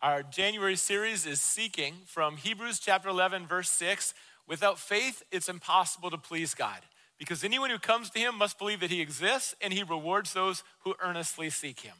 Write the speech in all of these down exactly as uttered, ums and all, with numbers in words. Our January series is Seeking from Hebrews chapter eleven, verse six. Without faith, it's impossible to please God, because anyone who comes to him must believe that he exists and he rewards those who earnestly seek him.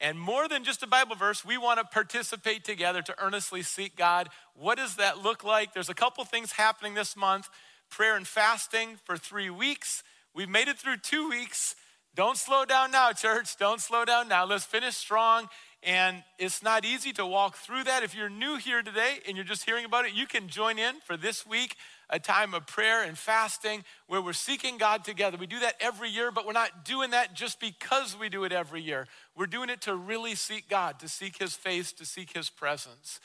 And more than just a Bible verse, we want to participate together to earnestly seek God. What does that look like? There's a couple things happening this month. Prayer and fasting for three weeks. We've made it through two weeks. Don't slow down now, church. Don't slow down now. Let's finish strong. And it's not easy to walk through that. If you're new here today and you're just hearing about it, you can join in for this week, a time of prayer and fasting where we're seeking God together. We do that every year, but we're not doing that just because we do it every year. We're doing it to really seek God, to seek his face, to seek his presence.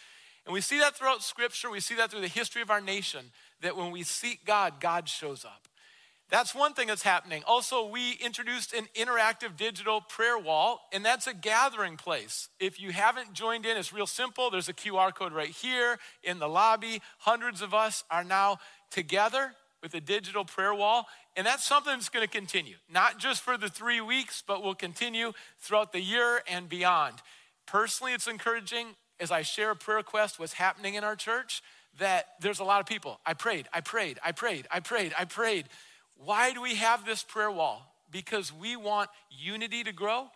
And we see that throughout scripture. We see that through the history of our nation, that when we seek God, God shows up. That's one thing that's happening. Also, we introduced an interactive digital prayer wall, and that's a gathering place. If you haven't joined in, it's real simple. There's a Q R code right here in the lobby. Hundreds of us are now together with a digital prayer wall, and that's something that's going to continue, not just for the three weeks, but will continue throughout the year and beyond. Personally, it's encouraging as I share a prayer request, what's happening in our church, that there's a lot of people. I prayed, I prayed, I prayed, I prayed, I prayed. Why do we have this prayer wall? Because we want unity to grow,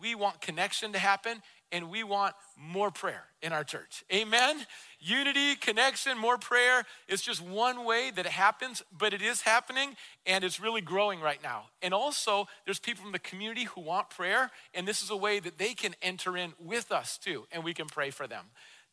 we want connection to happen, and we want more prayer in our church. Amen? Unity, connection, more prayer. It's just one way that it happens, but it is happening, and it's really growing right now. And also, there's people from the community who want prayer, and this is a way that they can enter in with us too, and we can pray for them.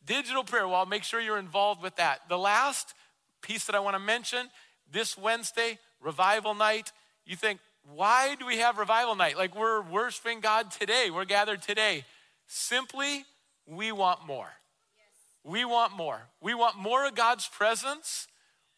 Digital prayer wall, make sure you're involved with that. The last piece that I want to mention, this Wednesday, revival night. You think, why do we have revival night? Like, we're worshiping God today. We're gathered today. Simply, we want more. Yes. We want more. We want more of God's presence.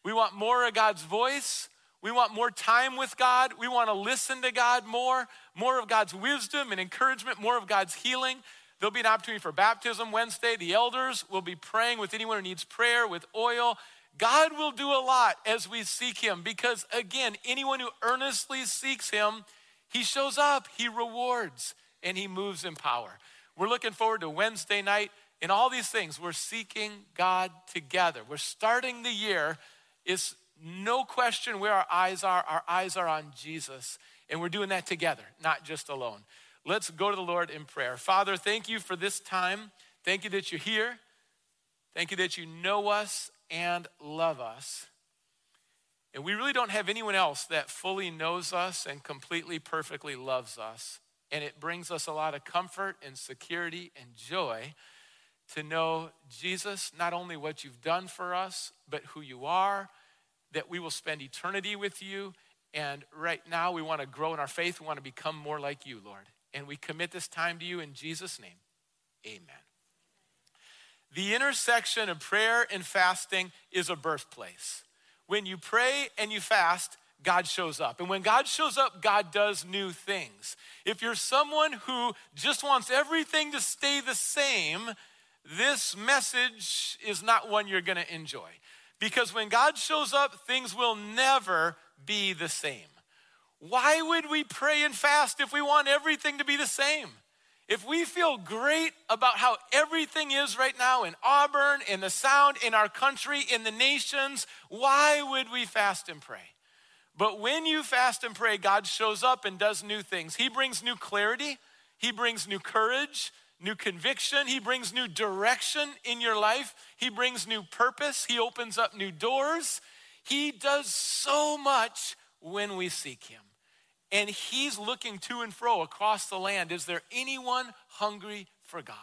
We want more of God's voice. We want more time with God. We want to listen to God more, more of God's wisdom and encouragement, more of God's healing. There'll be an opportunity for baptism Wednesday. The elders will be praying with anyone who needs prayer with oil. God will do a lot as we seek him, because again, anyone who earnestly seeks him, he shows up, he rewards, and he moves in power. We're looking forward to Wednesday night and all these things. We're seeking God together. We're starting the year. It's no question where our eyes are. Our eyes are on Jesus, and we're doing that together, not just alone. Let's go to the Lord in prayer. Father, thank you for this time. Thank you that you're here. Thank you that you know us and love us. And we really don't have anyone else that fully knows us and completely, perfectly loves us. And it brings us a lot of comfort and security and joy to know, Jesus, not only what you've done for us, but who you are, that we will spend eternity with you. And right now we want to grow in our faith. We want to become more like you, Lord. And we commit this time to you in Jesus' name. Amen. The intersection of prayer and fasting is a birthplace. When you pray and you fast, God shows up. And when God shows up, God does new things. If you're someone who just wants everything to stay the same, this message is not one you're gonna enjoy. Because when God shows up, things will never be the same. Why would we pray and fast if we want everything to be the same? If we feel great about how everything is right now in Auburn, in the Sound, in our country, in the nations, why would we fast and pray? But when you fast and pray, God shows up and does new things. He brings new clarity. He brings new courage, new conviction. He brings new direction in your life. He brings new purpose. He opens up new doors. He does so much when we seek him. And he's looking to and fro across the land. Is there anyone hungry for God?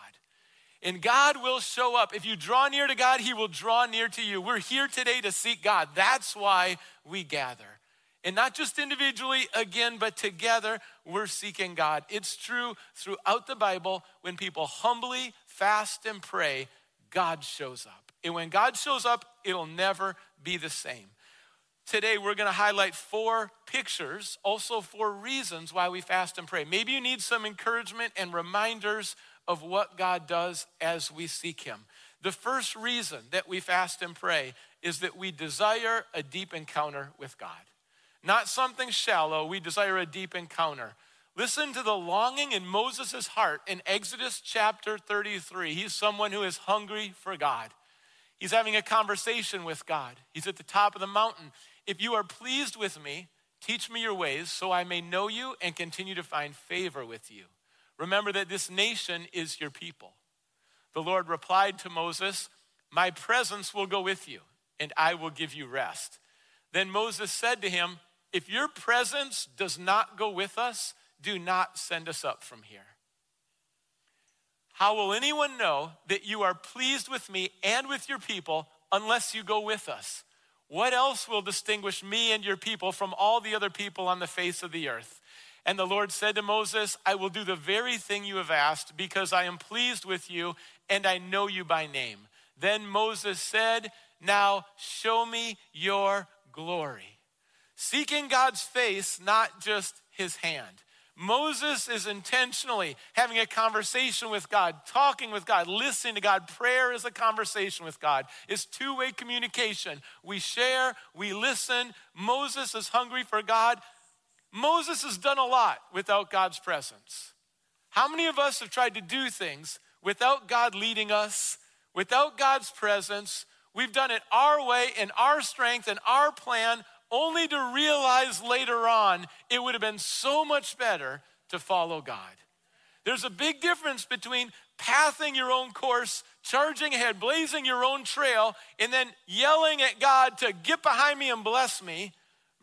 And God will show up. If you draw near to God, he will draw near to you. We're here today to seek God. That's why we gather. And not just individually, again, but together, we're seeking God. It's true throughout the Bible, when people humbly fast and pray, God shows up. And when God shows up, it'll never be the same. Today, we're gonna highlight four pictures, also four reasons why we fast and pray. Maybe you need some encouragement and reminders of what God does as we seek him. The first reason that we fast and pray is that we desire a deep encounter with God. Not something shallow, we desire a deep encounter. Listen to the longing in Moses' heart in Exodus chapter thirty-three. He's someone who is hungry for God. He's having a conversation with God. He's at the top of the mountain. If you are pleased with me, teach me your ways so I may know you and continue to find favor with you. Remember that this nation is your people. The Lord replied to Moses, my presence will go with you and I will give you rest. Then Moses said to him, if your presence does not go with us, do not send us up from here. How will anyone know that you are pleased with me and with your people unless you go with us? What else will distinguish me and your people from all the other people on the face of the earth? And the Lord said to Moses, I will do the very thing you have asked because I am pleased with you and I know you by name. Then Moses said, now show me your glory. Seeking God's face, not just his hand. Moses is intentionally having a conversation with God, talking with God, listening to God. Prayer is a conversation with God. It's two-way communication. We share, we listen. Moses is hungry for God. Moses has done a lot without God's presence. How many of us have tried to do things without God leading us, without God's presence? We've done it our way, in our strength, in our plan, only to realize later on it would have been so much better to follow God. There's a big difference between pathing your own course, charging ahead, blazing your own trail, and then yelling at God to get behind me and bless me,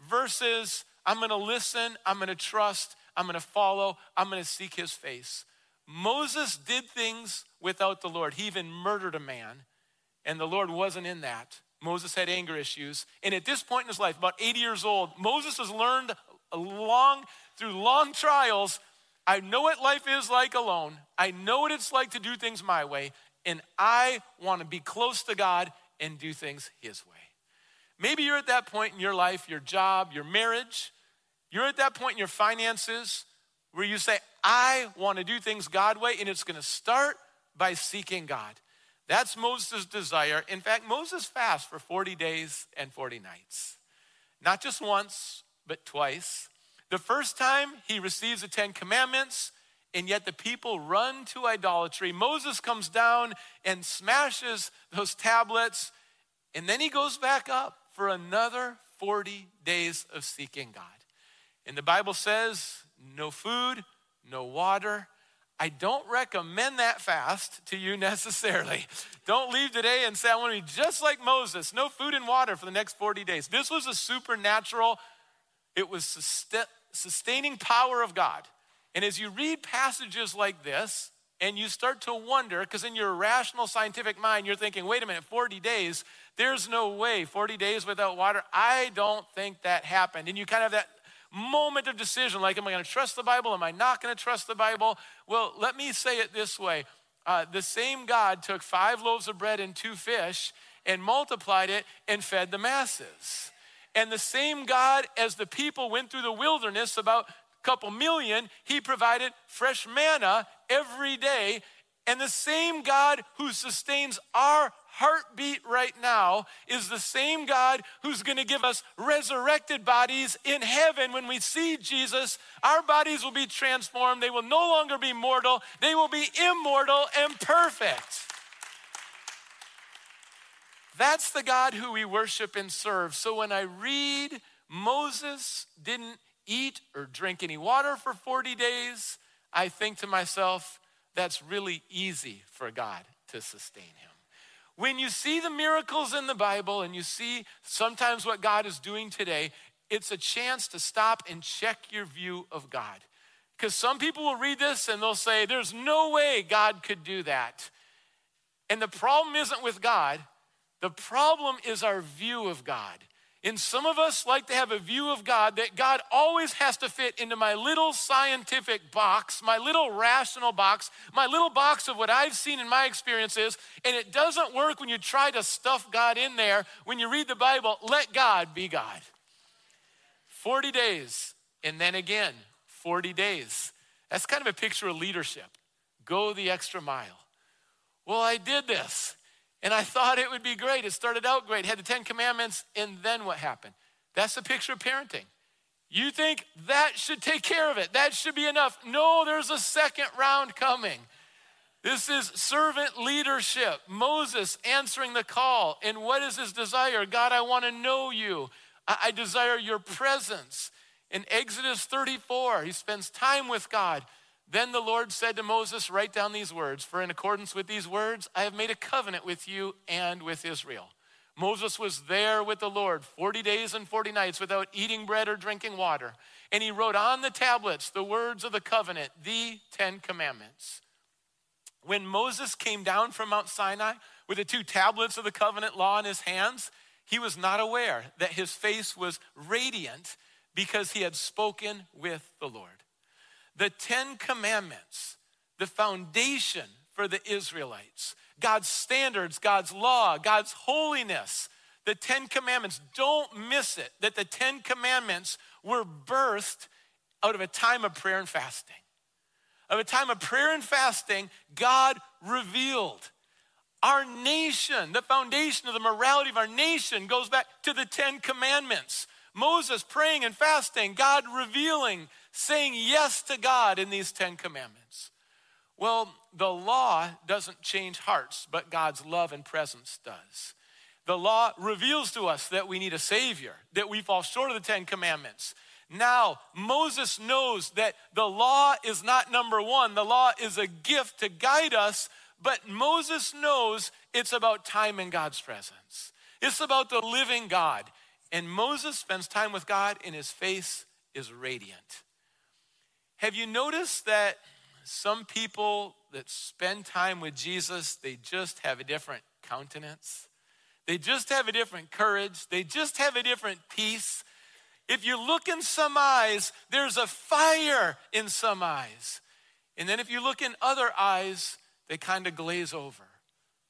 versus I'm gonna listen, I'm gonna trust, I'm gonna follow, I'm gonna seek his face. Moses did things without the Lord. He even murdered a man, and the Lord wasn't in that. Moses had anger issues. And at this point in his life, about eighty years old, Moses has learned long, through long trials, I know what life is like alone. I know what it's like to do things my way. And I want to be close to God and do things his way. Maybe you're at that point in your life, your job, your marriage. You're at that point in your finances where you say, I want to do things God's way. And it's going to start by seeking God. That's Moses' desire. In fact, Moses fasts for forty days and forty nights. Not just once, but twice. The first time he receives the Ten Commandments, and yet the people run to idolatry. Moses comes down and smashes those tablets, and then he goes back up for another forty days of seeking God. And the Bible says, no food, no water. I don't recommend that fast to you necessarily. Don't leave today and say, I want to be just like Moses, no food and water for the next forty days. This was a supernatural, it was sustaining power of God. And as you read passages like this, and you start to wonder, because in your rational scientific mind, you're thinking, wait a minute, forty days, there's no way, forty days without water, I don't think that happened. And you kind of have that moment of decision, like, am I gonna trust the Bible? Am I not gonna trust the Bible? Well, let me say it this way. Uh, the same God took five loaves of bread and two fish and multiplied it and fed the masses. And the same God, as the people went through the wilderness, about a couple million, he provided fresh manna every day. And the same God who sustains our heartbeat right now is the same God who's gonna give us resurrected bodies in heaven. When we see Jesus, our bodies will be transformed. They will no longer be mortal. They will be immortal and perfect. That's the God who we worship and serve. So when I read Moses didn't eat or drink any water for forty days, I think to myself, that's really easy for God to sustain him. When you see the miracles in the Bible and you see sometimes what God is doing today, it's a chance to stop and check your view of God. Because some people will read this and they'll say, there's no way God could do that. And the problem isn't with God. The problem is our view of God. And some of us like to have a view of God that God always has to fit into my little scientific box, my little rational box, my little box of what I've seen in my experiences, and it doesn't work when you try to stuff God in there. When you read the Bible, let God be God. forty days, and then again, forty days. That's kind of a picture of leadership. Go the extra mile. Well, I did this. And I thought it would be great. It started out great, had the Ten Commandments, and then what happened? That's the picture of parenting. You think that should take care of it. That should be enough. No, there's a second round coming. This is servant leadership. Moses answering the call. And what is his desire? God, I want to know you. I desire your presence. In Exodus thirty-four, he spends time with God. Then the Lord said to Moses, write down these words, for in accordance with these words, I have made a covenant with you and with Israel. Moses was there with the Lord forty days and forty nights without eating bread or drinking water. And he wrote on the tablets the words of the covenant, the Ten Commandments. When Moses came down from Mount Sinai with the two tablets of the covenant law in his hands, he was not aware that his face was radiant because he had spoken with the Lord. The Ten Commandments, the foundation for the Israelites, God's standards, God's law, God's holiness, the Ten Commandments. Don't miss it that the Ten Commandments were birthed out of a time of prayer and fasting. Of a time of prayer and fasting, God revealed our nation. The foundation of the morality of our nation goes back to the Ten Commandments. Moses praying and fasting, God revealing, saying yes to God in these Ten Commandments. Well, the law doesn't change hearts, but God's love and presence does. The law reveals to us that we need a Savior, that we fall short of the Ten Commandments. Now, Moses knows that the law is not number one. The law is a gift to guide us, but Moses knows it's about time in God's presence. It's about the living God. And Moses spends time with God, and his face is radiant. Have you noticed that some people that spend time with Jesus, they just have a different countenance? They just have a different courage. They just have a different peace. If you look in some eyes, there's a fire in some eyes. And then if you look in other eyes, they kind of glaze over.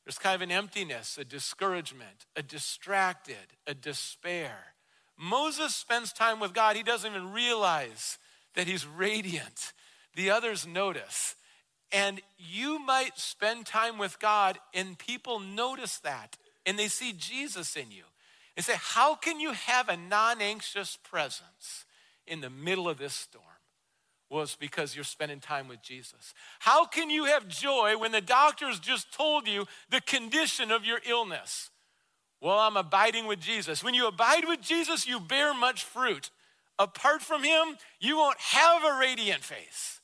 There's kind of an emptiness, a discouragement, a distracted, a despair. Moses spends time with God. He doesn't even realize that he's radiant. The others notice. And you might spend time with God and people notice that and they see Jesus in you. They say, how can you have a non-anxious presence in the middle of this storm? Well, it's because you're spending time with Jesus. How can you have joy when the doctors just told you the condition of your illness? Well, I'm abiding with Jesus. When you abide with Jesus, you bear much fruit. Apart from him, you won't have a radiant face.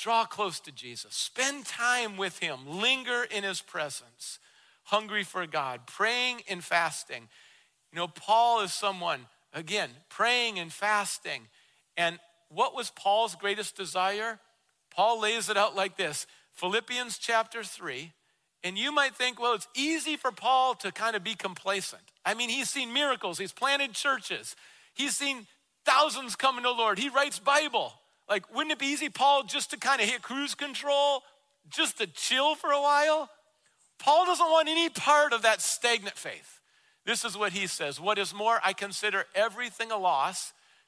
Draw close to Jesus. Spend time with him. Linger in his presence. Hungry for God. Praying and fasting. You know, Paul is someone, again, praying and fasting. And what was Paul's greatest desire? Paul lays it out like this. Philippians chapter three. And you might think, well, it's easy for Paul to kind of be complacent. I mean, he's seen miracles. He's planted churches. He's seen thousands coming to the Lord. He writes Bible. Like, wouldn't it be easy, Paul, just to kind of hit cruise control, just to chill for a while? Paul doesn't want any part of that stagnant faith. This is what he says. What is more, I consider everything a loss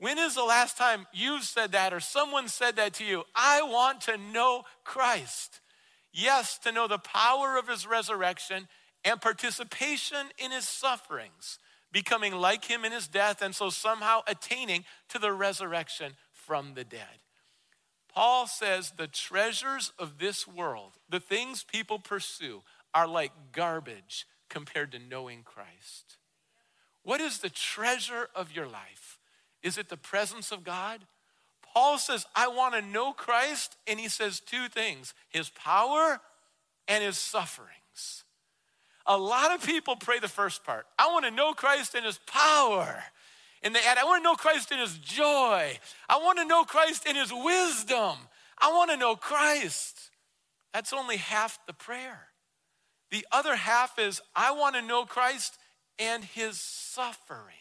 When is the last time you've said that or someone said that to you? I want to know Christ. Yes, to know the power of his resurrection and participation in his sufferings, becoming like him in his death, and so somehow attaining to the resurrection from the dead. Paul says the treasures of this world, the things people pursue, are like garbage compared to knowing Christ. What is the treasure of your life? Is it the presence of God? Paul says, I want to know Christ, and he says two things, his power and his sufferings. A lot of people pray the first part. I want to know Christ in his power. And they add, I want to know Christ in his joy. I want to know Christ in his wisdom. I want to know Christ. That's only half the prayer. The other half is, I want to know Christ and his sufferings.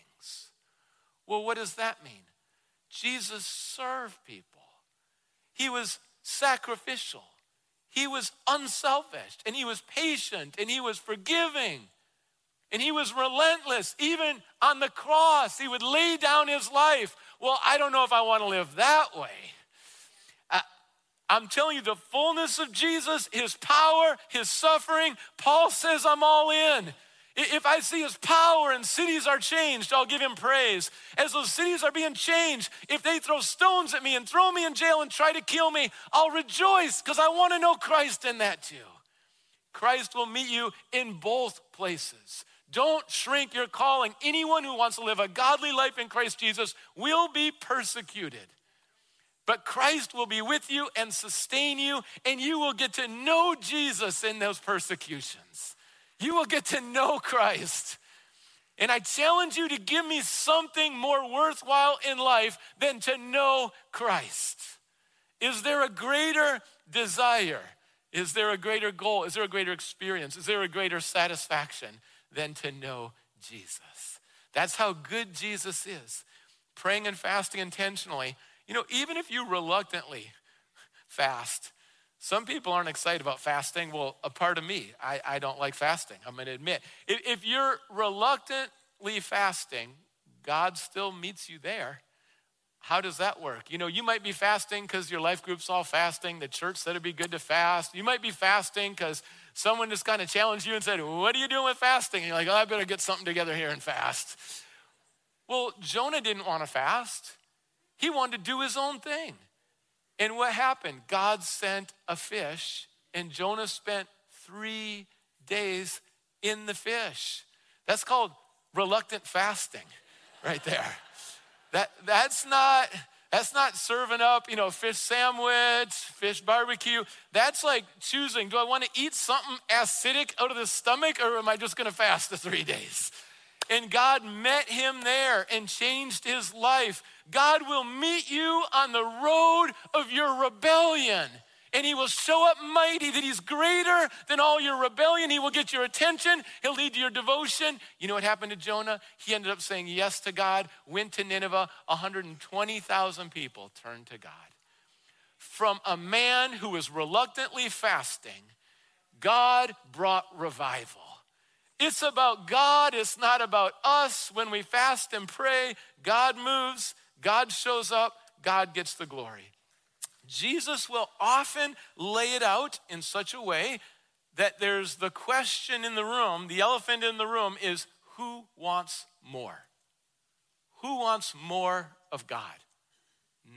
Well, what does that mean? Jesus served people. He was sacrificial. He was unselfish, and he was patient, and he was forgiving, and he was relentless. Even on the cross, he would lay down his life. Well, I don't know if I want to live that way. I'm telling you, the fullness of Jesus, his power, his suffering, Paul says I'm all in. If I see his power and cities are changed, I'll give him praise. As those cities are being changed, if they throw stones at me and throw me in jail and try to kill me, I'll rejoice because I want to know Christ in that too. Christ will meet you in both places. Don't shrink your calling. Anyone who wants to live a godly life in Christ Jesus will be persecuted. But Christ will be with you and sustain you, and you will get to know Jesus in those persecutions. You will get to know Christ. And I challenge you to give me something more worthwhile in life than to know Christ. Is there a greater desire? Is there a greater goal? Is there a greater experience? Is there a greater satisfaction than to know Jesus? That's how good Jesus is. Praying and fasting intentionally. You know, even if you reluctantly fast, some people aren't excited about fasting. Well, a part of me, I, I don't like fasting, I'm gonna admit. If, if you're reluctantly fasting, God still meets you there. How does that work? You know, you might be fasting because your life group's all fasting, the church said it'd be good to fast. You might be fasting because someone just kind of challenged you and said, what are you doing with fasting? And you're like, oh, I better get something together here and fast. Well, Jonah didn't wanna fast. He wanted to do his own thing. And what happened? God sent a fish, and Jonah spent three days in the fish. That's called reluctant fasting right there. That that's not that's not serving up, you know, fish sandwich, fish barbecue. That's like choosing, do I want to eat something acidic out of the stomach, or am I just going to fast the three days? And God met him there and changed his life. God will meet you on the road of your rebellion, and he will show up mighty, that he's greater than all your rebellion. He will get your attention. He'll lead to your devotion. You know what happened to Jonah? He ended up saying yes to God, went to Nineveh. one hundred twenty thousand people turned to God. From a man who was reluctantly fasting, God brought revival. It's about God, it's not about us. When we fast and pray, God moves, God shows up, God gets the glory. Jesus will often lay it out in such a way that there's the question in the room, the elephant in the room is, who wants more? Who wants more of God?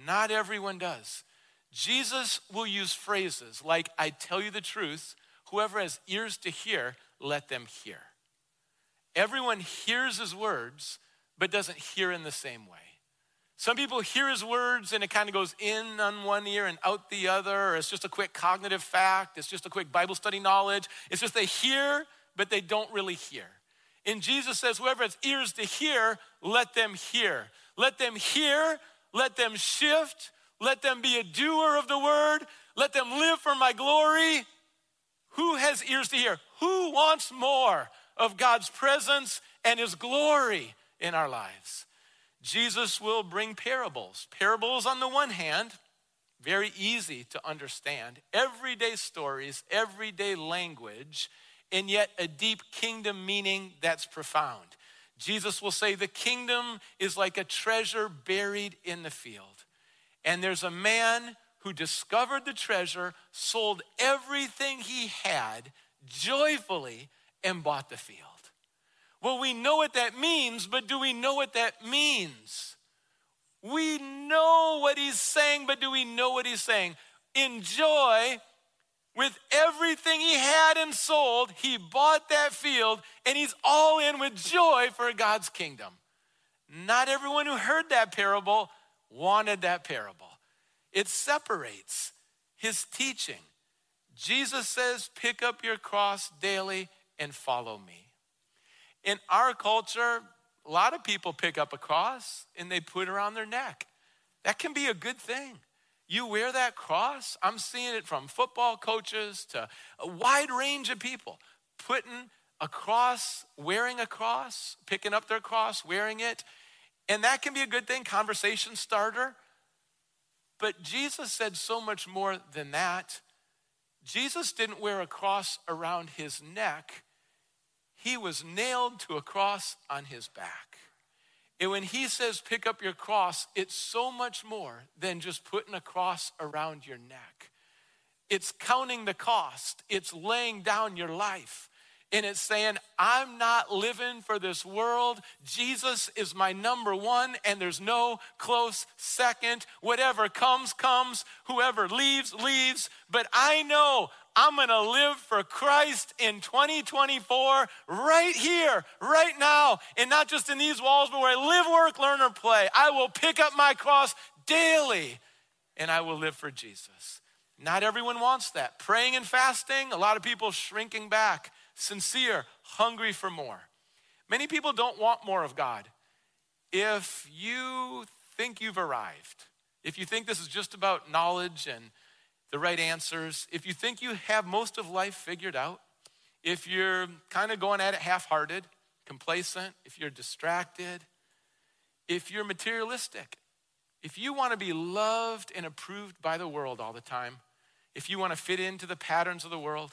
Not everyone does. Jesus will use phrases like, I tell you the truth, whoever has ears to hear, let them hear. Everyone hears his words, but doesn't hear in the same way. Some people hear his words and it kind of goes in on one ear and out the other, or it's just a quick cognitive fact, it's just a quick Bible study knowledge. It's just they hear, but they don't really hear. And Jesus says, whoever has ears to hear, let them hear. Let them hear, let them shift, let them be a doer of the word, let them live for my glory. Who has ears to hear? Who wants more of God's presence and his glory in our lives? Jesus will bring parables. Parables on the one hand, very easy to understand, everyday stories, everyday language, and yet a deep kingdom meaning that's profound. Jesus will say the kingdom is like a treasure buried in the field. And there's a man who discovered the treasure, sold everything he had joyfully, and bought the field. Well, we know what that means, but do we know what that means? We know what he's saying, but do we know what he's saying? In joy, with everything he had and sold, he bought that field, and he's all in with joy for God's kingdom. Not everyone who heard that parable wanted that parable. It separates his teaching. Jesus says, pick up your cross daily and follow me. In our culture, a lot of people pick up a cross and they put it around their neck. That can be a good thing. You wear that cross, I'm seeing it from football coaches to a wide range of people, putting a cross, wearing a cross, picking up their cross, wearing it. And that can be a good thing, conversation starter. But Jesus said so much more than that. Jesus didn't wear a cross around his neck. He was nailed to a cross on his back. And when he says, pick up your cross, it's so much more than just putting a cross around your neck. It's counting the cost. It's laying down your life. And it's saying, I'm not living for this world. Jesus is my number one, and there's no close second. Whatever comes, comes. Whoever leaves, leaves. But I know I'm going to live for Christ in twenty twenty-four, right here, right now. And not just in these walls, but where I live, work, learn, or play. I will pick up my cross daily, and I will live for Jesus. Not everyone wants that. Praying and fasting, a lot of people shrinking back. Sincere, hungry for more. Many people don't want more of God. If you think you've arrived, if you think this is just about knowledge and the right answers, if you think you have most of life figured out, if you're kind of going at it half-hearted, complacent, if you're distracted, if you're materialistic, if you want to be loved and approved by the world all the time, if you want to fit into the patterns of the world,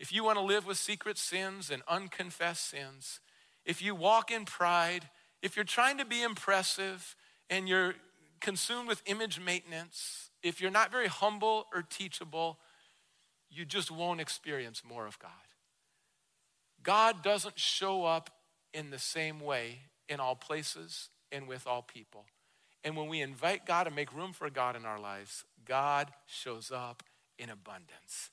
if you want to live with secret sins and unconfessed sins, if you walk in pride, if you're trying to be impressive and you're consumed with image maintenance, if you're not very humble or teachable, you just won't experience more of God. God doesn't show up in the same way in all places and with all people. And when we invite God and make room for God in our lives, God shows up in abundance.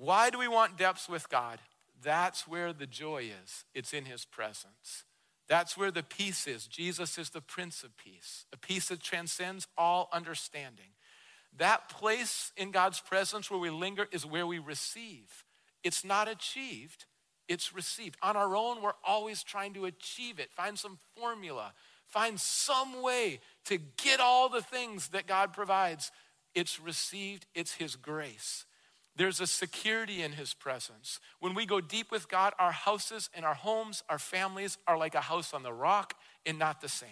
Why do we want depths with God? That's where the joy is. It's in his presence. That's where the peace is. Jesus is the Prince of Peace, a peace that transcends all understanding. That place in God's presence where we linger is where we receive. It's not achieved, it's received. On our own, we're always trying to achieve it, find some formula, find some way to get all the things that God provides. It's received, it's his grace. There's a security in his presence. When we go deep with God, our houses and our homes, our families are like a house on the rock and not the sand.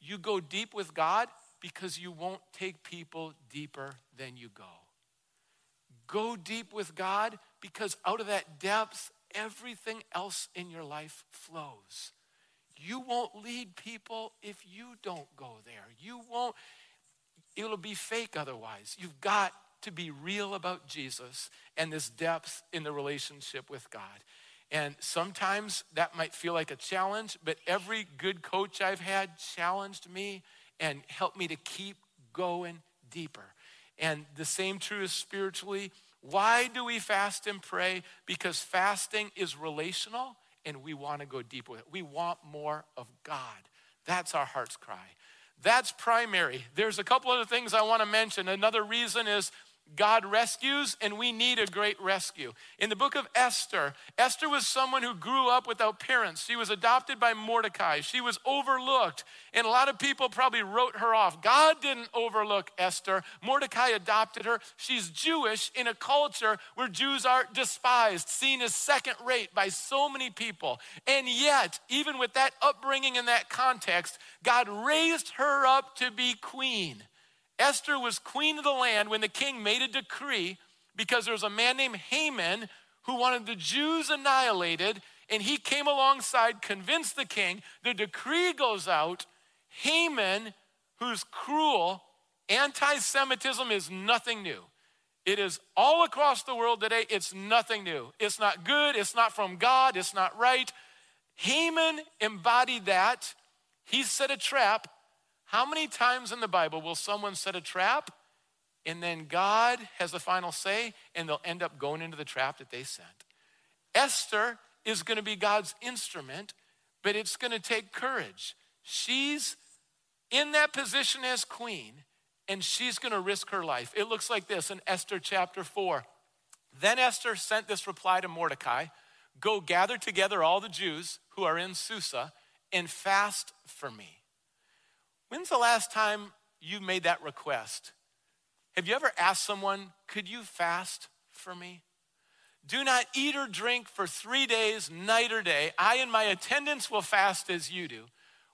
You go deep with God because you won't take people deeper than you go. Go deep with God because out of that depth, everything else in your life flows. You won't lead people if you don't go there. You won't, it'll be fake otherwise. You've got to be real about Jesus and this depth in the relationship with God. And sometimes that might feel like a challenge, but every good coach I've had challenged me and helped me to keep going deeper. And the same true is spiritually. Why do we fast and pray? Because fasting is relational and we want to go deep with it. We want more of God. That's our heart's cry. That's primary. There's a couple other things I want to mention. Another reason is God rescues, and we need a great rescue. In the book of Esther, Esther was someone who grew up without parents. She was adopted by Mordecai. She was overlooked, and a lot of people probably wrote her off. God didn't overlook Esther. Mordecai adopted her. She's Jewish in a culture where Jews are despised, seen as second rate by so many people. And yet, even with that upbringing and that context, God raised her up to be queen. Esther was queen of the land when the king made a decree because there was a man named Haman who wanted the Jews annihilated, and he came alongside, convinced the king. The decree goes out. Haman, who's cruel, anti-Semitism is nothing new. It is all across the world today. It's nothing new. It's not good. It's not from God. It's not right. Haman embodied that. He set a trap. How many times in the Bible will someone set a trap and then God has the final say and they'll end up going into the trap that they sent? Esther is going to be God's instrument, but it's going to take courage. She's in that position as queen and she's going to risk her life. It looks like this in Esther chapter four. Then Esther sent this reply to Mordecai, "Go gather together all the Jews who are in Susa and fast for me." When's the last time you made that request? Have you ever asked someone, could you fast for me? Do not eat or drink for three days, night or day. I and my attendants will fast as you do.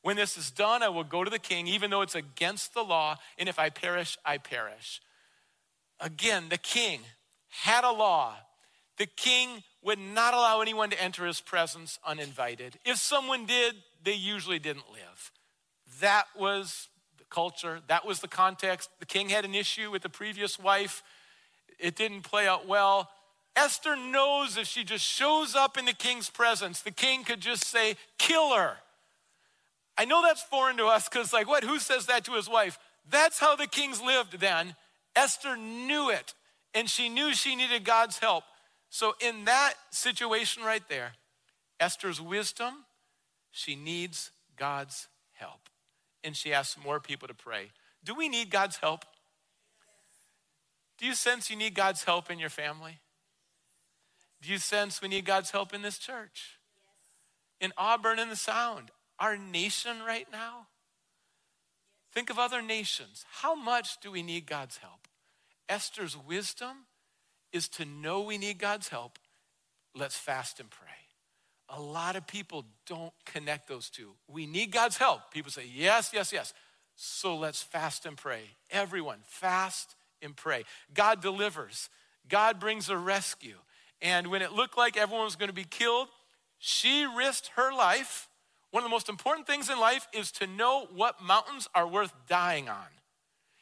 When this is done, I will go to the king, even though it's against the law, and if I perish, I perish. Again, the king had a law. The king would not allow anyone to enter his presence uninvited. If someone did, they usually didn't live. That was the culture. That was the context. The king had an issue with the previous wife. It didn't play out well. Esther knows if she just shows up in the king's presence, the king could just say, kill her. I know that's foreign to us because like what, who says that to his wife? That's how the kings lived then. Esther knew it, and she knew she needed God's help. So in that situation right there, Esther's wisdom, she needs God's help. And she asks more people to pray. Do we need God's help? Do you sense you need God's help in your family? Do you sense we need God's help in this church? In Auburn and the Sound, our nation right now? Think of other nations. How much do we need God's help? Esther's wisdom is to know we need God's help. Let's fast and pray. A lot of people don't connect those two. We need God's help. People say, yes, yes, yes. So let's fast and pray. Everyone, fast and pray. God delivers. God brings a rescue. And when it looked like everyone was going to be killed, she risked her life. One of the most important things in life is to know what mountains are worth dying on.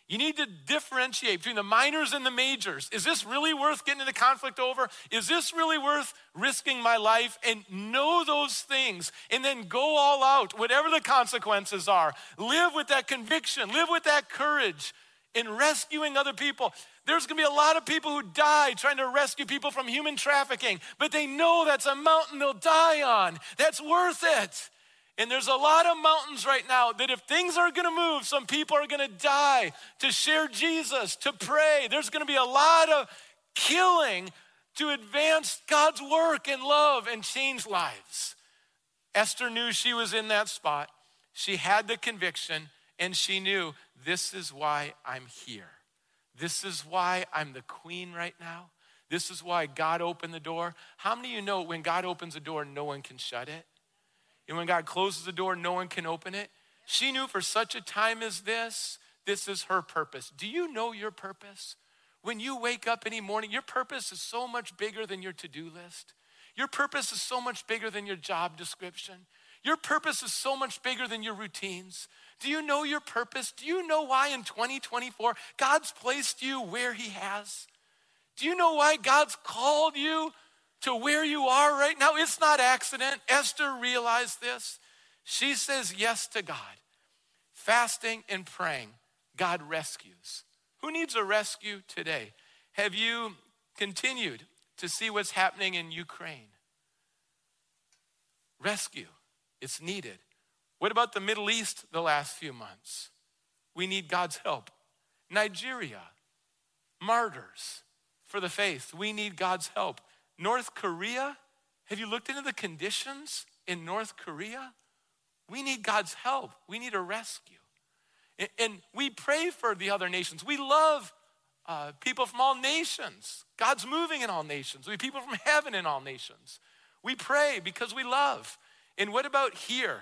You need to differentiate between the minors and the majors. Is this really worth getting into conflict over? Is this really worth risking my life? And know those things and then go all out, whatever the consequences are. Live with that conviction, live with that courage in rescuing other people. There's gonna be a lot of people who die trying to rescue people from human trafficking, but they know that's a mountain they'll die on. That's worth it. And there's a lot of mountains right now that if things are gonna move, some people are gonna die to share Jesus, to pray. There's gonna be a lot of killing to advance God's work and love and change lives. Esther knew she was in that spot. She had the conviction, and she knew this is why I'm here. This is why I'm the queen right now. This is why God opened the door. How many of you know when God opens a door, no one can shut it? And when God closes the door, no one can open it. She knew for such a time as this, this is her purpose. Do you know your purpose? When you wake up any morning, your purpose is so much bigger than your to-do list. Your purpose is so much bigger than your job description. Your purpose is so much bigger than your routines. Do you know your purpose? Do you know why in twenty twenty-four, God's placed you where he has? Do you know why God's called you to where you are right now? It's not accident. Esther realized this. She says yes to God. Fasting and praying, God rescues. Who needs a rescue today? Have you continued to see what's happening in Ukraine? Rescue, it's needed. What about the Middle East the last few months? We need God's help. Nigeria, martyrs for the faith. We need God's help. North Korea, have you looked into the conditions in North Korea? We need God's help. We need a rescue. And, and we pray for the other nations. We love uh, people from all nations. God's moving in all nations. We have people from heaven in all nations. We pray because we love. And what about here?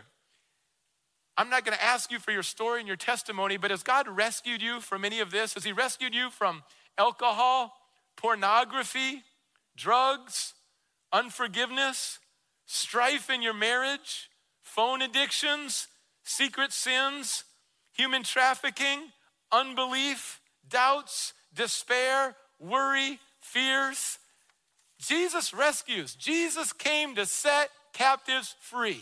I'm not gonna ask you for your story and your testimony, but has God rescued you from any of this? Has he rescued you from alcohol, pornography, drugs, unforgiveness, strife in your marriage, phone addictions, secret sins, human trafficking, unbelief, doubts, despair, worry, fears? Jesus rescues. Jesus came to set captives free. Amen.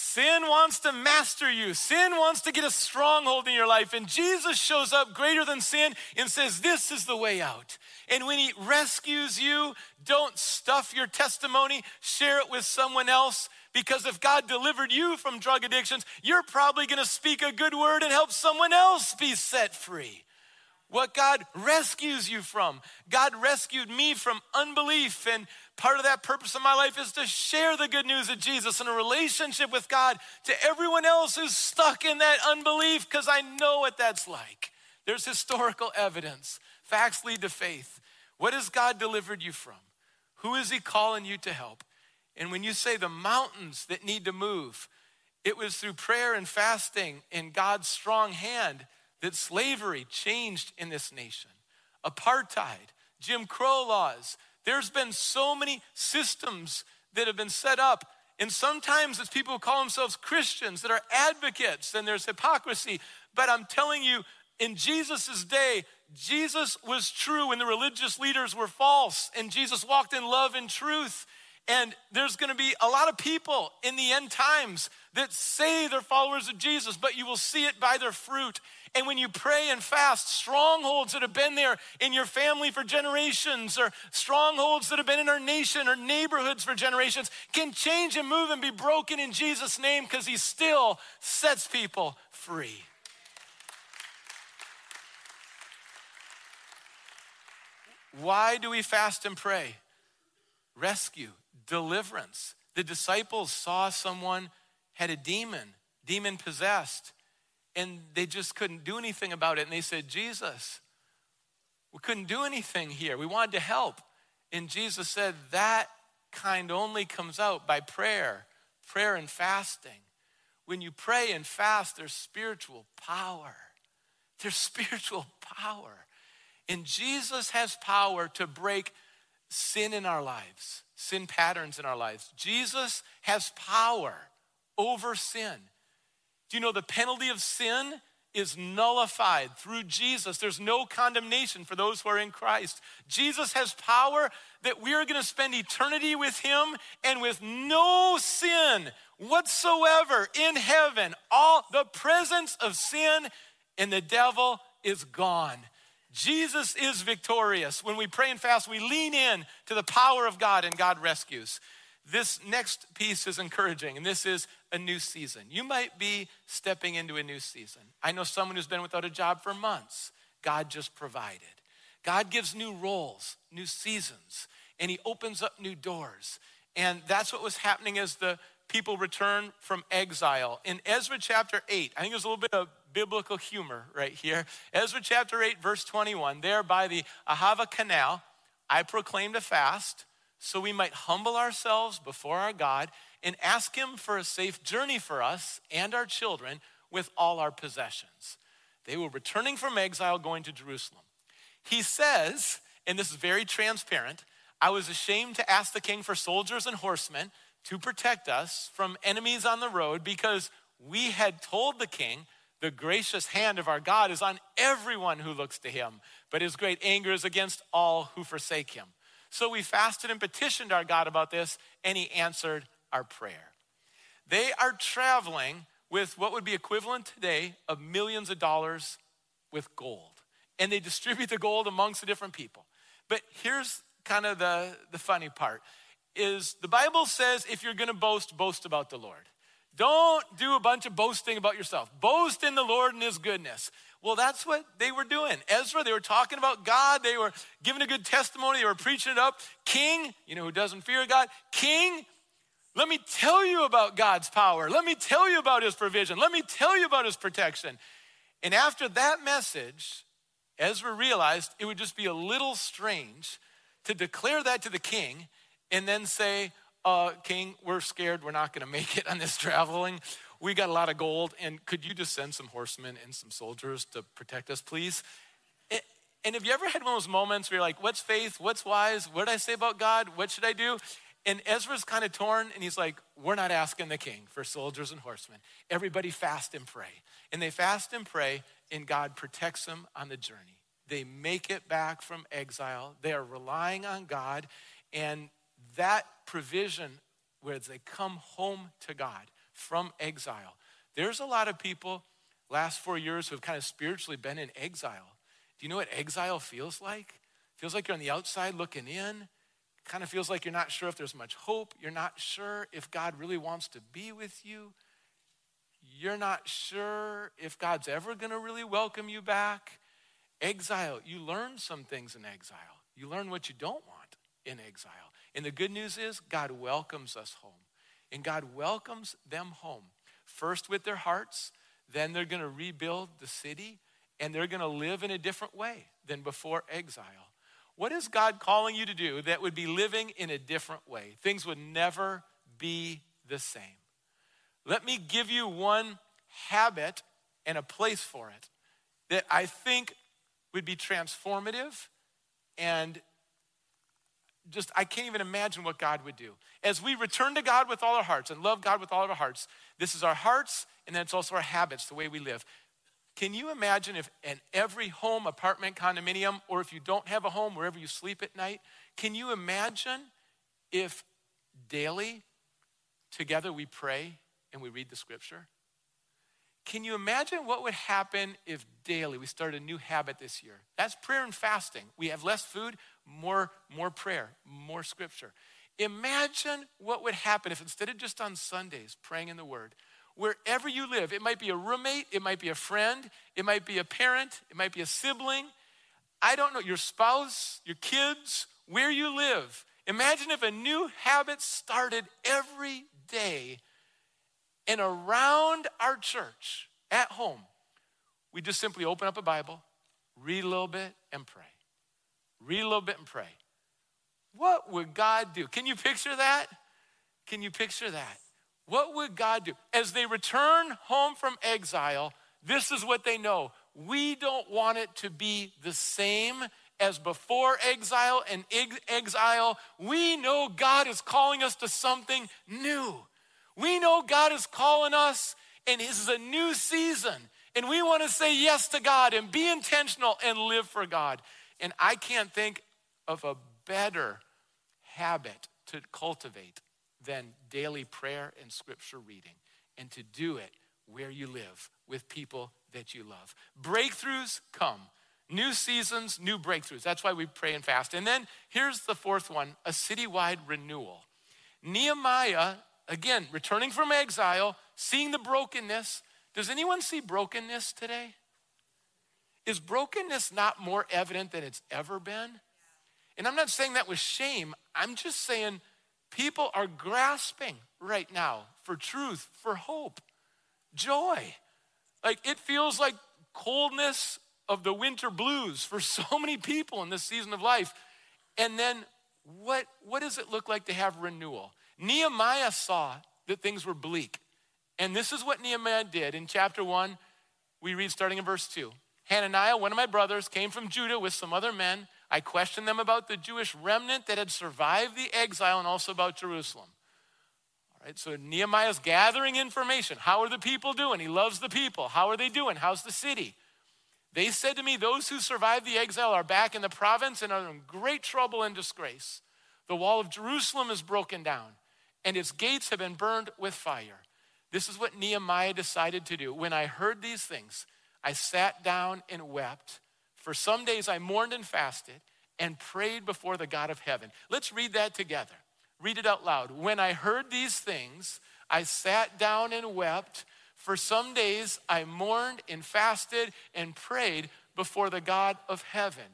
Sin wants to master you. Sin wants to get a stronghold in your life. And Jesus shows up greater than sin and says, this is the way out. And when he rescues you, don't stuff your testimony. Share it with someone else. Because if God delivered you from drug addictions, you're probably going to speak a good word and help someone else be set free. What God rescues you from. God rescued me from unbelief, and part of that purpose of my life is to share the good news of Jesus and a relationship with God to everyone else who's stuck in that unbelief, because I know what that's like. There's historical evidence. Facts lead to faith. What has God delivered you from? Who is he calling you to help? And when you say the mountains that need to move, it was through prayer and fasting and God's strong hand that slavery changed in this nation. Apartheid, Jim Crow laws. There's been so many systems that have been set up. And sometimes it's people who call themselves Christians that are advocates, and there's hypocrisy. But I'm telling you, in Jesus' day, Jesus was true and the religious leaders were false. And Jesus walked in love and truth. And there's gonna be a lot of people in the end times that say they're followers of Jesus, but you will see it by their fruit. And when you pray and fast, strongholds that have been there in your family for generations, or strongholds that have been in our nation or neighborhoods for generations, can change and move and be broken in Jesus' name, because he still sets people free. Why do we fast and pray? Rescue, deliverance. The disciples saw someone had a demon, demon possessed, and they just couldn't do anything about it. And they said, Jesus, we couldn't do anything here. We wanted to help. And Jesus said, that kind only comes out by prayer, prayer and fasting. When you pray and fast, there's spiritual power. There's spiritual power. And Jesus has power to break sin in our lives, sin patterns in our lives. Jesus has power over sin. Do you know the penalty of sin is nullified through Jesus? There's no condemnation for those who are in Christ. Jesus has power that we are gonna spend eternity with him and with no sin whatsoever in heaven. All the presence of sin and the devil is gone. Jesus is victorious. When we pray and fast, we lean in to the power of God and God rescues. This next piece is encouraging, and this is a new season. You might be stepping into a new season. I know someone who's been without a job for months. God just provided. God gives new roles, new seasons, and he opens up new doors. And that's what was happening as the people return from exile. In Ezra chapter eight, I think there's a little bit of biblical humor right here. Ezra chapter eight, verse twenty-one, there by the Ahava canal, I proclaimed a fast so we might humble ourselves before our God and ask him for a safe journey for us and our children with all our possessions. They were returning from exile, going to Jerusalem. He says, and this is very transparent, I was ashamed to ask the king for soldiers and horsemen to protect us from enemies on the road, because we had told the king, the gracious hand of our God is on everyone who looks to him, but his great anger is against all who forsake him. So we fasted and petitioned our God about this, and he answered our prayer. They are traveling with what would be equivalent today of millions of dollars with gold. And they distribute the gold amongst the different people. But here's kind of the, the funny part, is the Bible says if you're gonna boast, boast about the Lord. Don't do a bunch of boasting about yourself. Boast in the Lord and his goodness. Well, that's what they were doing. Ezra, they were talking about God. They were giving a good testimony. They were preaching it up. King, you know who doesn't fear God? King, let me tell you about God's power. Let me tell you about his provision. Let me tell you about his protection. And after that message, Ezra realized it would just be a little strange to declare that to the king and then say, Uh, King, we're scared. We're not going to make it on this traveling. We got a lot of gold, and could you just send some horsemen and some soldiers to protect us, please? It, and have you ever had one of those moments where you're like, what's faith? What's wise? What did I say about God? What should I do? And Ezra's kind of torn, and he's like, we're not asking the king for soldiers and horsemen. Everybody fast and pray. And they fast and pray, and God protects them on the journey. They make it back from exile. They are relying on God, and that provision, where they come home to God from exile. There's a lot of people last four years who have kind of spiritually been in exile. Do you know what exile feels like? It feels like you're on the outside looking in. It kind of feels like you're not sure if there's much hope. You're not sure if God really wants to be with you. You're not sure if God's ever gonna really welcome you back. Exile, you learn some things in exile. You learn what you don't want in exile. And the good news is God welcomes us home. And God welcomes them home, first with their hearts, then they're gonna rebuild the city, and they're gonna live in a different way than before exile. What is God calling you to do that would be living in a different way? Things would never be the same. Let me give you one habit and a place for it that I think would be transformative, and just I can't even imagine what God would do. As we return to God with all our hearts and love God with all of our hearts, this is our hearts, and then it's also our habits, the way we live. Can you imagine if in every home, apartment, condominium, or if you don't have a home, wherever you sleep at night, can you imagine if daily together we pray and we read the scripture? Can you imagine what would happen if daily we started a new habit this year? That's prayer and fasting. We have less food, more, more prayer, more scripture. Imagine what would happen if instead of just on Sundays praying in the word, wherever you live, it might be a roommate, it might be a friend, it might be a parent, it might be a sibling, I don't know, your spouse, your kids, where you live. Imagine if a new habit started every day, and around our church, at home, we just simply open up a Bible, read a little bit and pray. Read a little bit and pray. What would God do? Can you picture that? Can you picture that? What would God do? As they return home from exile, this is what they know. We don't want it to be the same as before exile and exile. We know God is calling us to something new. We know God is calling us, and this is a new season. And we want to say yes to God and be intentional and live for God. And I can't think of a better habit to cultivate than daily prayer and scripture reading, and to do it where you live with people that you love. Breakthroughs come. New seasons, new breakthroughs. That's why we pray and fast. And then here's the fourth one, a citywide renewal. Nehemiah, again, returning from exile, seeing the brokenness. Does anyone see brokenness today? Is brokenness not more evident than it's ever been? And I'm not saying that with shame. I'm just saying people are grasping right now for truth, for hope, joy. Like it feels like coldness of the winter blues for so many people in this season of life. And then what, what does it look like to have renewal? Nehemiah saw that things were bleak. And this is what Nehemiah did. In chapter one, we read starting in verse two. Hananiah, one of my brothers, came from Judah with some other men. I questioned them about the Jewish remnant that had survived the exile and also about Jerusalem. All right, so Nehemiah's gathering information. How are the people doing? He loves the people. How are they doing? How's the city? They said to me, those who survived the exile are back in the province and are in great trouble and disgrace. The wall of Jerusalem is broken down, and its gates have been burned with fire. This is what Nehemiah decided to do. When I heard these things, I sat down and wept. For some days I mourned and fasted and prayed before the God of heaven. Let's read that together. Read it out loud. When I heard these things, I sat down and wept. For some days I mourned and fasted and prayed before the God of heaven.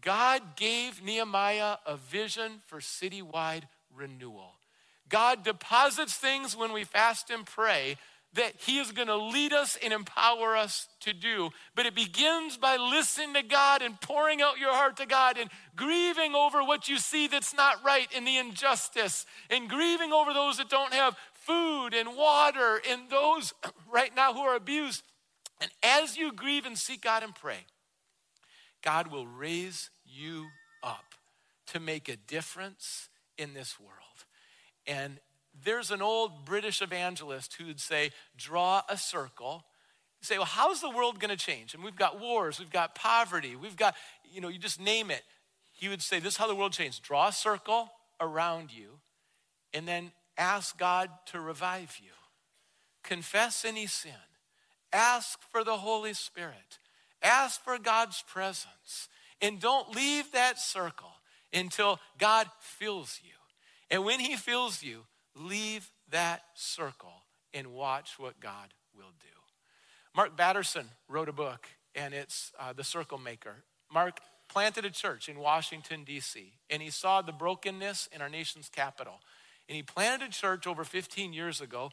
God gave Nehemiah a vision for citywide renewal. God deposits things when we fast and pray that he is going to lead us and empower us to do. But it begins by listening to God and pouring out your heart to God and grieving over what you see that's not right and the injustice, and grieving over those that don't have food and water and those right now who are abused. And as you grieve and seek God and pray, God will raise you up to make a difference in this world. And there's an old British evangelist who'd say, draw a circle. You say, well, how's the world gonna change? And we've got wars, we've got poverty, we've got, you know, you just name it. He would say, this is how the world changes. Draw a circle around you and then ask God to revive you. Confess any sin. Ask for the Holy Spirit. Ask for God's presence. And don't leave that circle until God fills you. And when he fills you, leave that circle and watch what God will do. Mark Batterson wrote a book, and it's uh, The Circle Maker. Mark planted a church in Washington, D C, and he saw the brokenness in our nation's capital. And he planted a church over fifteen years ago,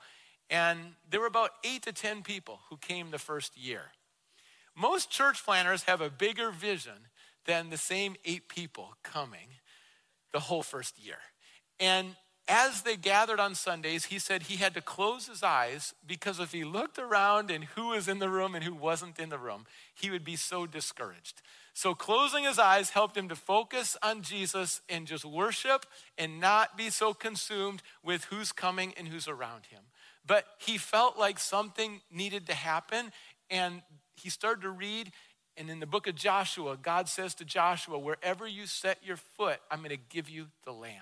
and there were about eight to ten people who came the first year. Most church planners have a bigger vision than the same eight people coming the whole first year. And as they gathered on Sundays, he said he had to close his eyes because if he looked around and who was in the room and who wasn't in the room, he would be so discouraged. So closing his eyes helped him to focus on Jesus and just worship and not be so consumed with who's coming and who's around him. But he felt like something needed to happen, and he started to read. And in the book of Joshua, God says to Joshua, wherever you set your foot, I'm going to give you the land.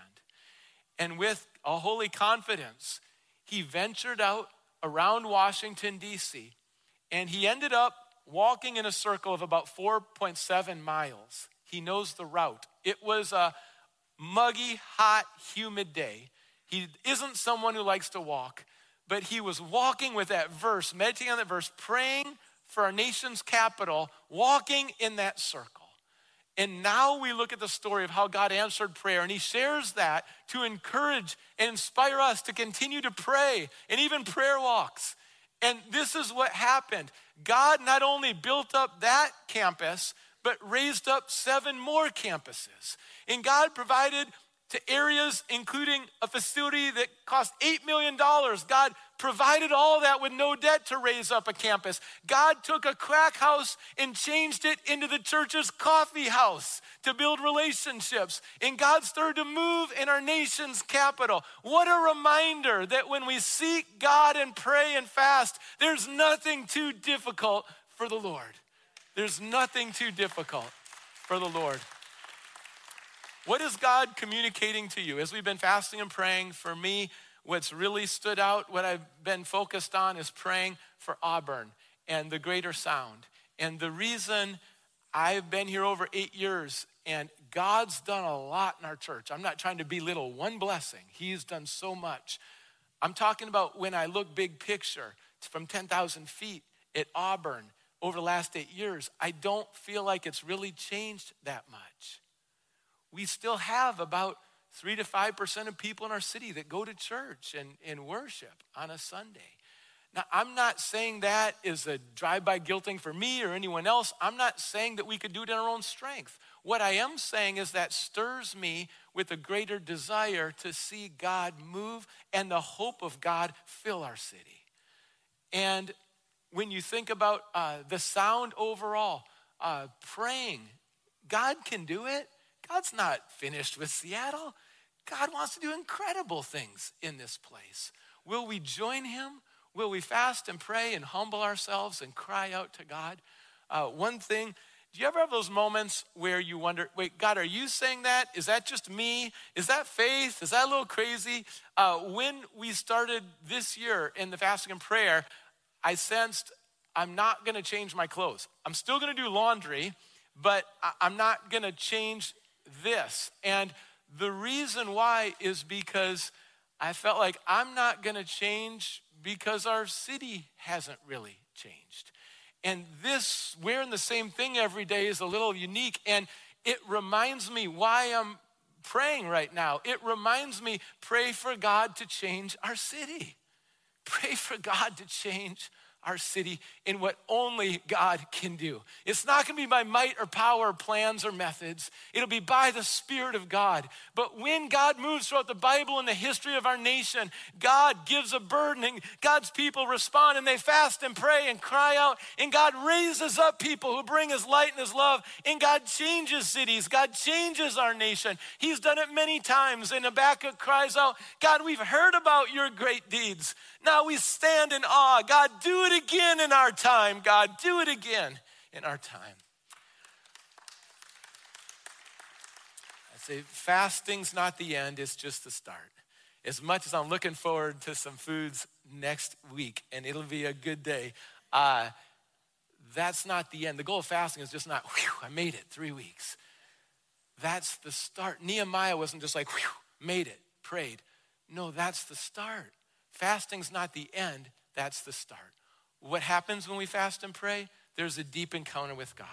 And with a holy confidence, he ventured out around Washington, D C, and he ended up walking in a circle of about four point seven miles. He knows the route. It was a muggy, hot, humid day. He isn't someone who likes to walk, but he was walking with that verse, meditating on that verse, praying for our nation's capital, walking in that circle. And now we look at the story of how God answered prayer, and he shares that to encourage and inspire us to continue to pray, and even prayer walks. And this is what happened. God not only built up that campus, but raised up seven more campuses. And God provided to areas, including a facility that cost eight million dollars. God provided all that with no debt to raise up a campus. God took a crack house and changed it into the church's coffee house to build relationships. And God started to move in our nation's capital. What a reminder that when we seek God and pray and fast, there's nothing too difficult for the Lord. There's nothing too difficult for the Lord. What is God communicating to you? As we've been fasting and praying, for me, what's really stood out, what I've been focused on is praying for Auburn and the greater Sound. And the reason I've been here over eight years and God's done a lot in our church. I'm not trying to belittle one blessing. He's done so much. I'm talking about when I look big picture from ten thousand feet at Auburn over the last eight years, I don't feel like it's really changed that much. We still have about three to five percent of people in our city that go to church and, and worship on a Sunday. Now, I'm not saying that is a drive-by guilting for me or anyone else. I'm not saying that we could do it in our own strength. What I am saying is that stirs me with a greater desire to see God move and the hope of God fill our city. And when you think about uh, the Sound overall, uh, praying, God can do it. God's not finished with Seattle. God wants to do incredible things in this place. Will we join him? Will we fast and pray and humble ourselves and cry out to God? Uh, one thing, do you ever have those moments where you wonder, wait, God, are you saying that? Is that just me? Is that faith? Is that a little crazy? Uh, when we started this year in the fasting and prayer, I sensed I'm not gonna change my clothes. I'm still gonna do laundry, but I- I'm not gonna change this. And the reason why is because I felt like I'm not going to change because our city hasn't really changed. And this wearing the same thing every day is a little unique. And it reminds me why I'm praying right now. It reminds me, pray for God to change our city. Pray for God to change our city in what only God can do. It's not gonna be by might or power or plans or methods. It'll be by the Spirit of God. But when God moves throughout the Bible and the history of our nation, God gives a burden and God's people respond and they fast and pray and cry out, and God raises up people who bring his light and his love, and God changes cities. God changes our nation. He's done it many times, and Habakkuk cries out, God, we've heard about your great deeds. Now we stand in awe. God, do it again in our time. God, do it again in our time. I say fasting's not the end, it's just the start. As much as I'm looking forward to some foods next week, and it'll be a good day, uh, that's not the end. The goal of fasting is just not, whew, I made it, three weeks. That's the start. Nehemiah wasn't just like, whew, made it, prayed. No, that's the start. Fasting's not the end, that's the start. What happens when we fast and pray? There's a deep encounter with God.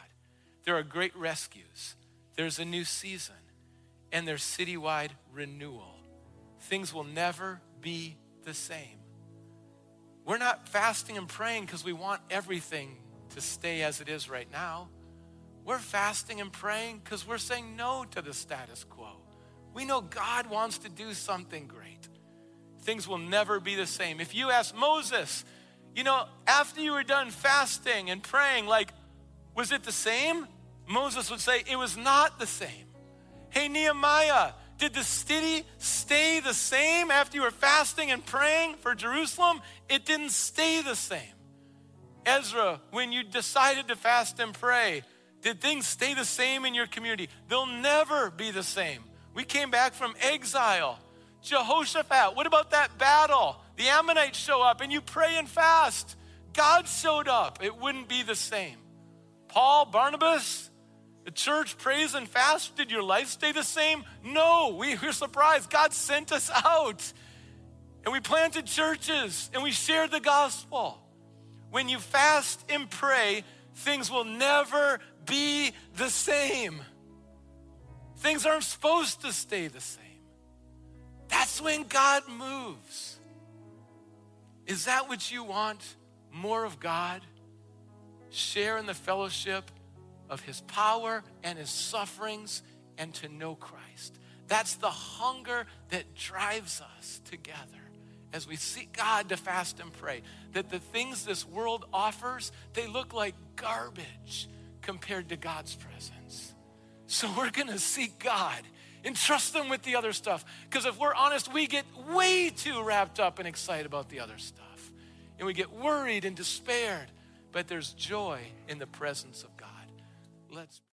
There are great rescues. There's a new season, and there's citywide renewal. Things will never be the same. We're not fasting and praying because we want everything to stay as it is right now. We're fasting and praying because we're saying no to the status quo. We know God wants to do something great. Things will never be the same. If you ask Moses, you know, after you were done fasting and praying, like, was it the same? Moses would say, it was not the same. Hey, Nehemiah, did the city stay the same after you were fasting and praying for Jerusalem? It didn't stay the same. Ezra, when you decided to fast and pray, did things stay the same in your community? They'll never be the same. We came back from exile. Jehoshaphat, what about that battle? The Ammonites show up and you pray and fast. God showed up. It wouldn't be the same. Paul, Barnabas, the church prays and fasts. Did your life stay the same? No, we were surprised. God sent us out and we planted churches and we shared the gospel. When you fast and pray, things will never be the same. Things aren't supposed to stay the same. That's when God moves. Is that what you want? More of God? Share in the fellowship of his power and his sufferings and to know Christ. That's the hunger that drives us together as we seek God to fast and pray. That the things this world offers, they look like garbage compared to God's presence. So we're gonna seek God and trust them with the other stuff. Because if we're honest, we get way too wrapped up and excited about the other stuff. And we get worried and despaired. But there's joy in the presence of God. Let's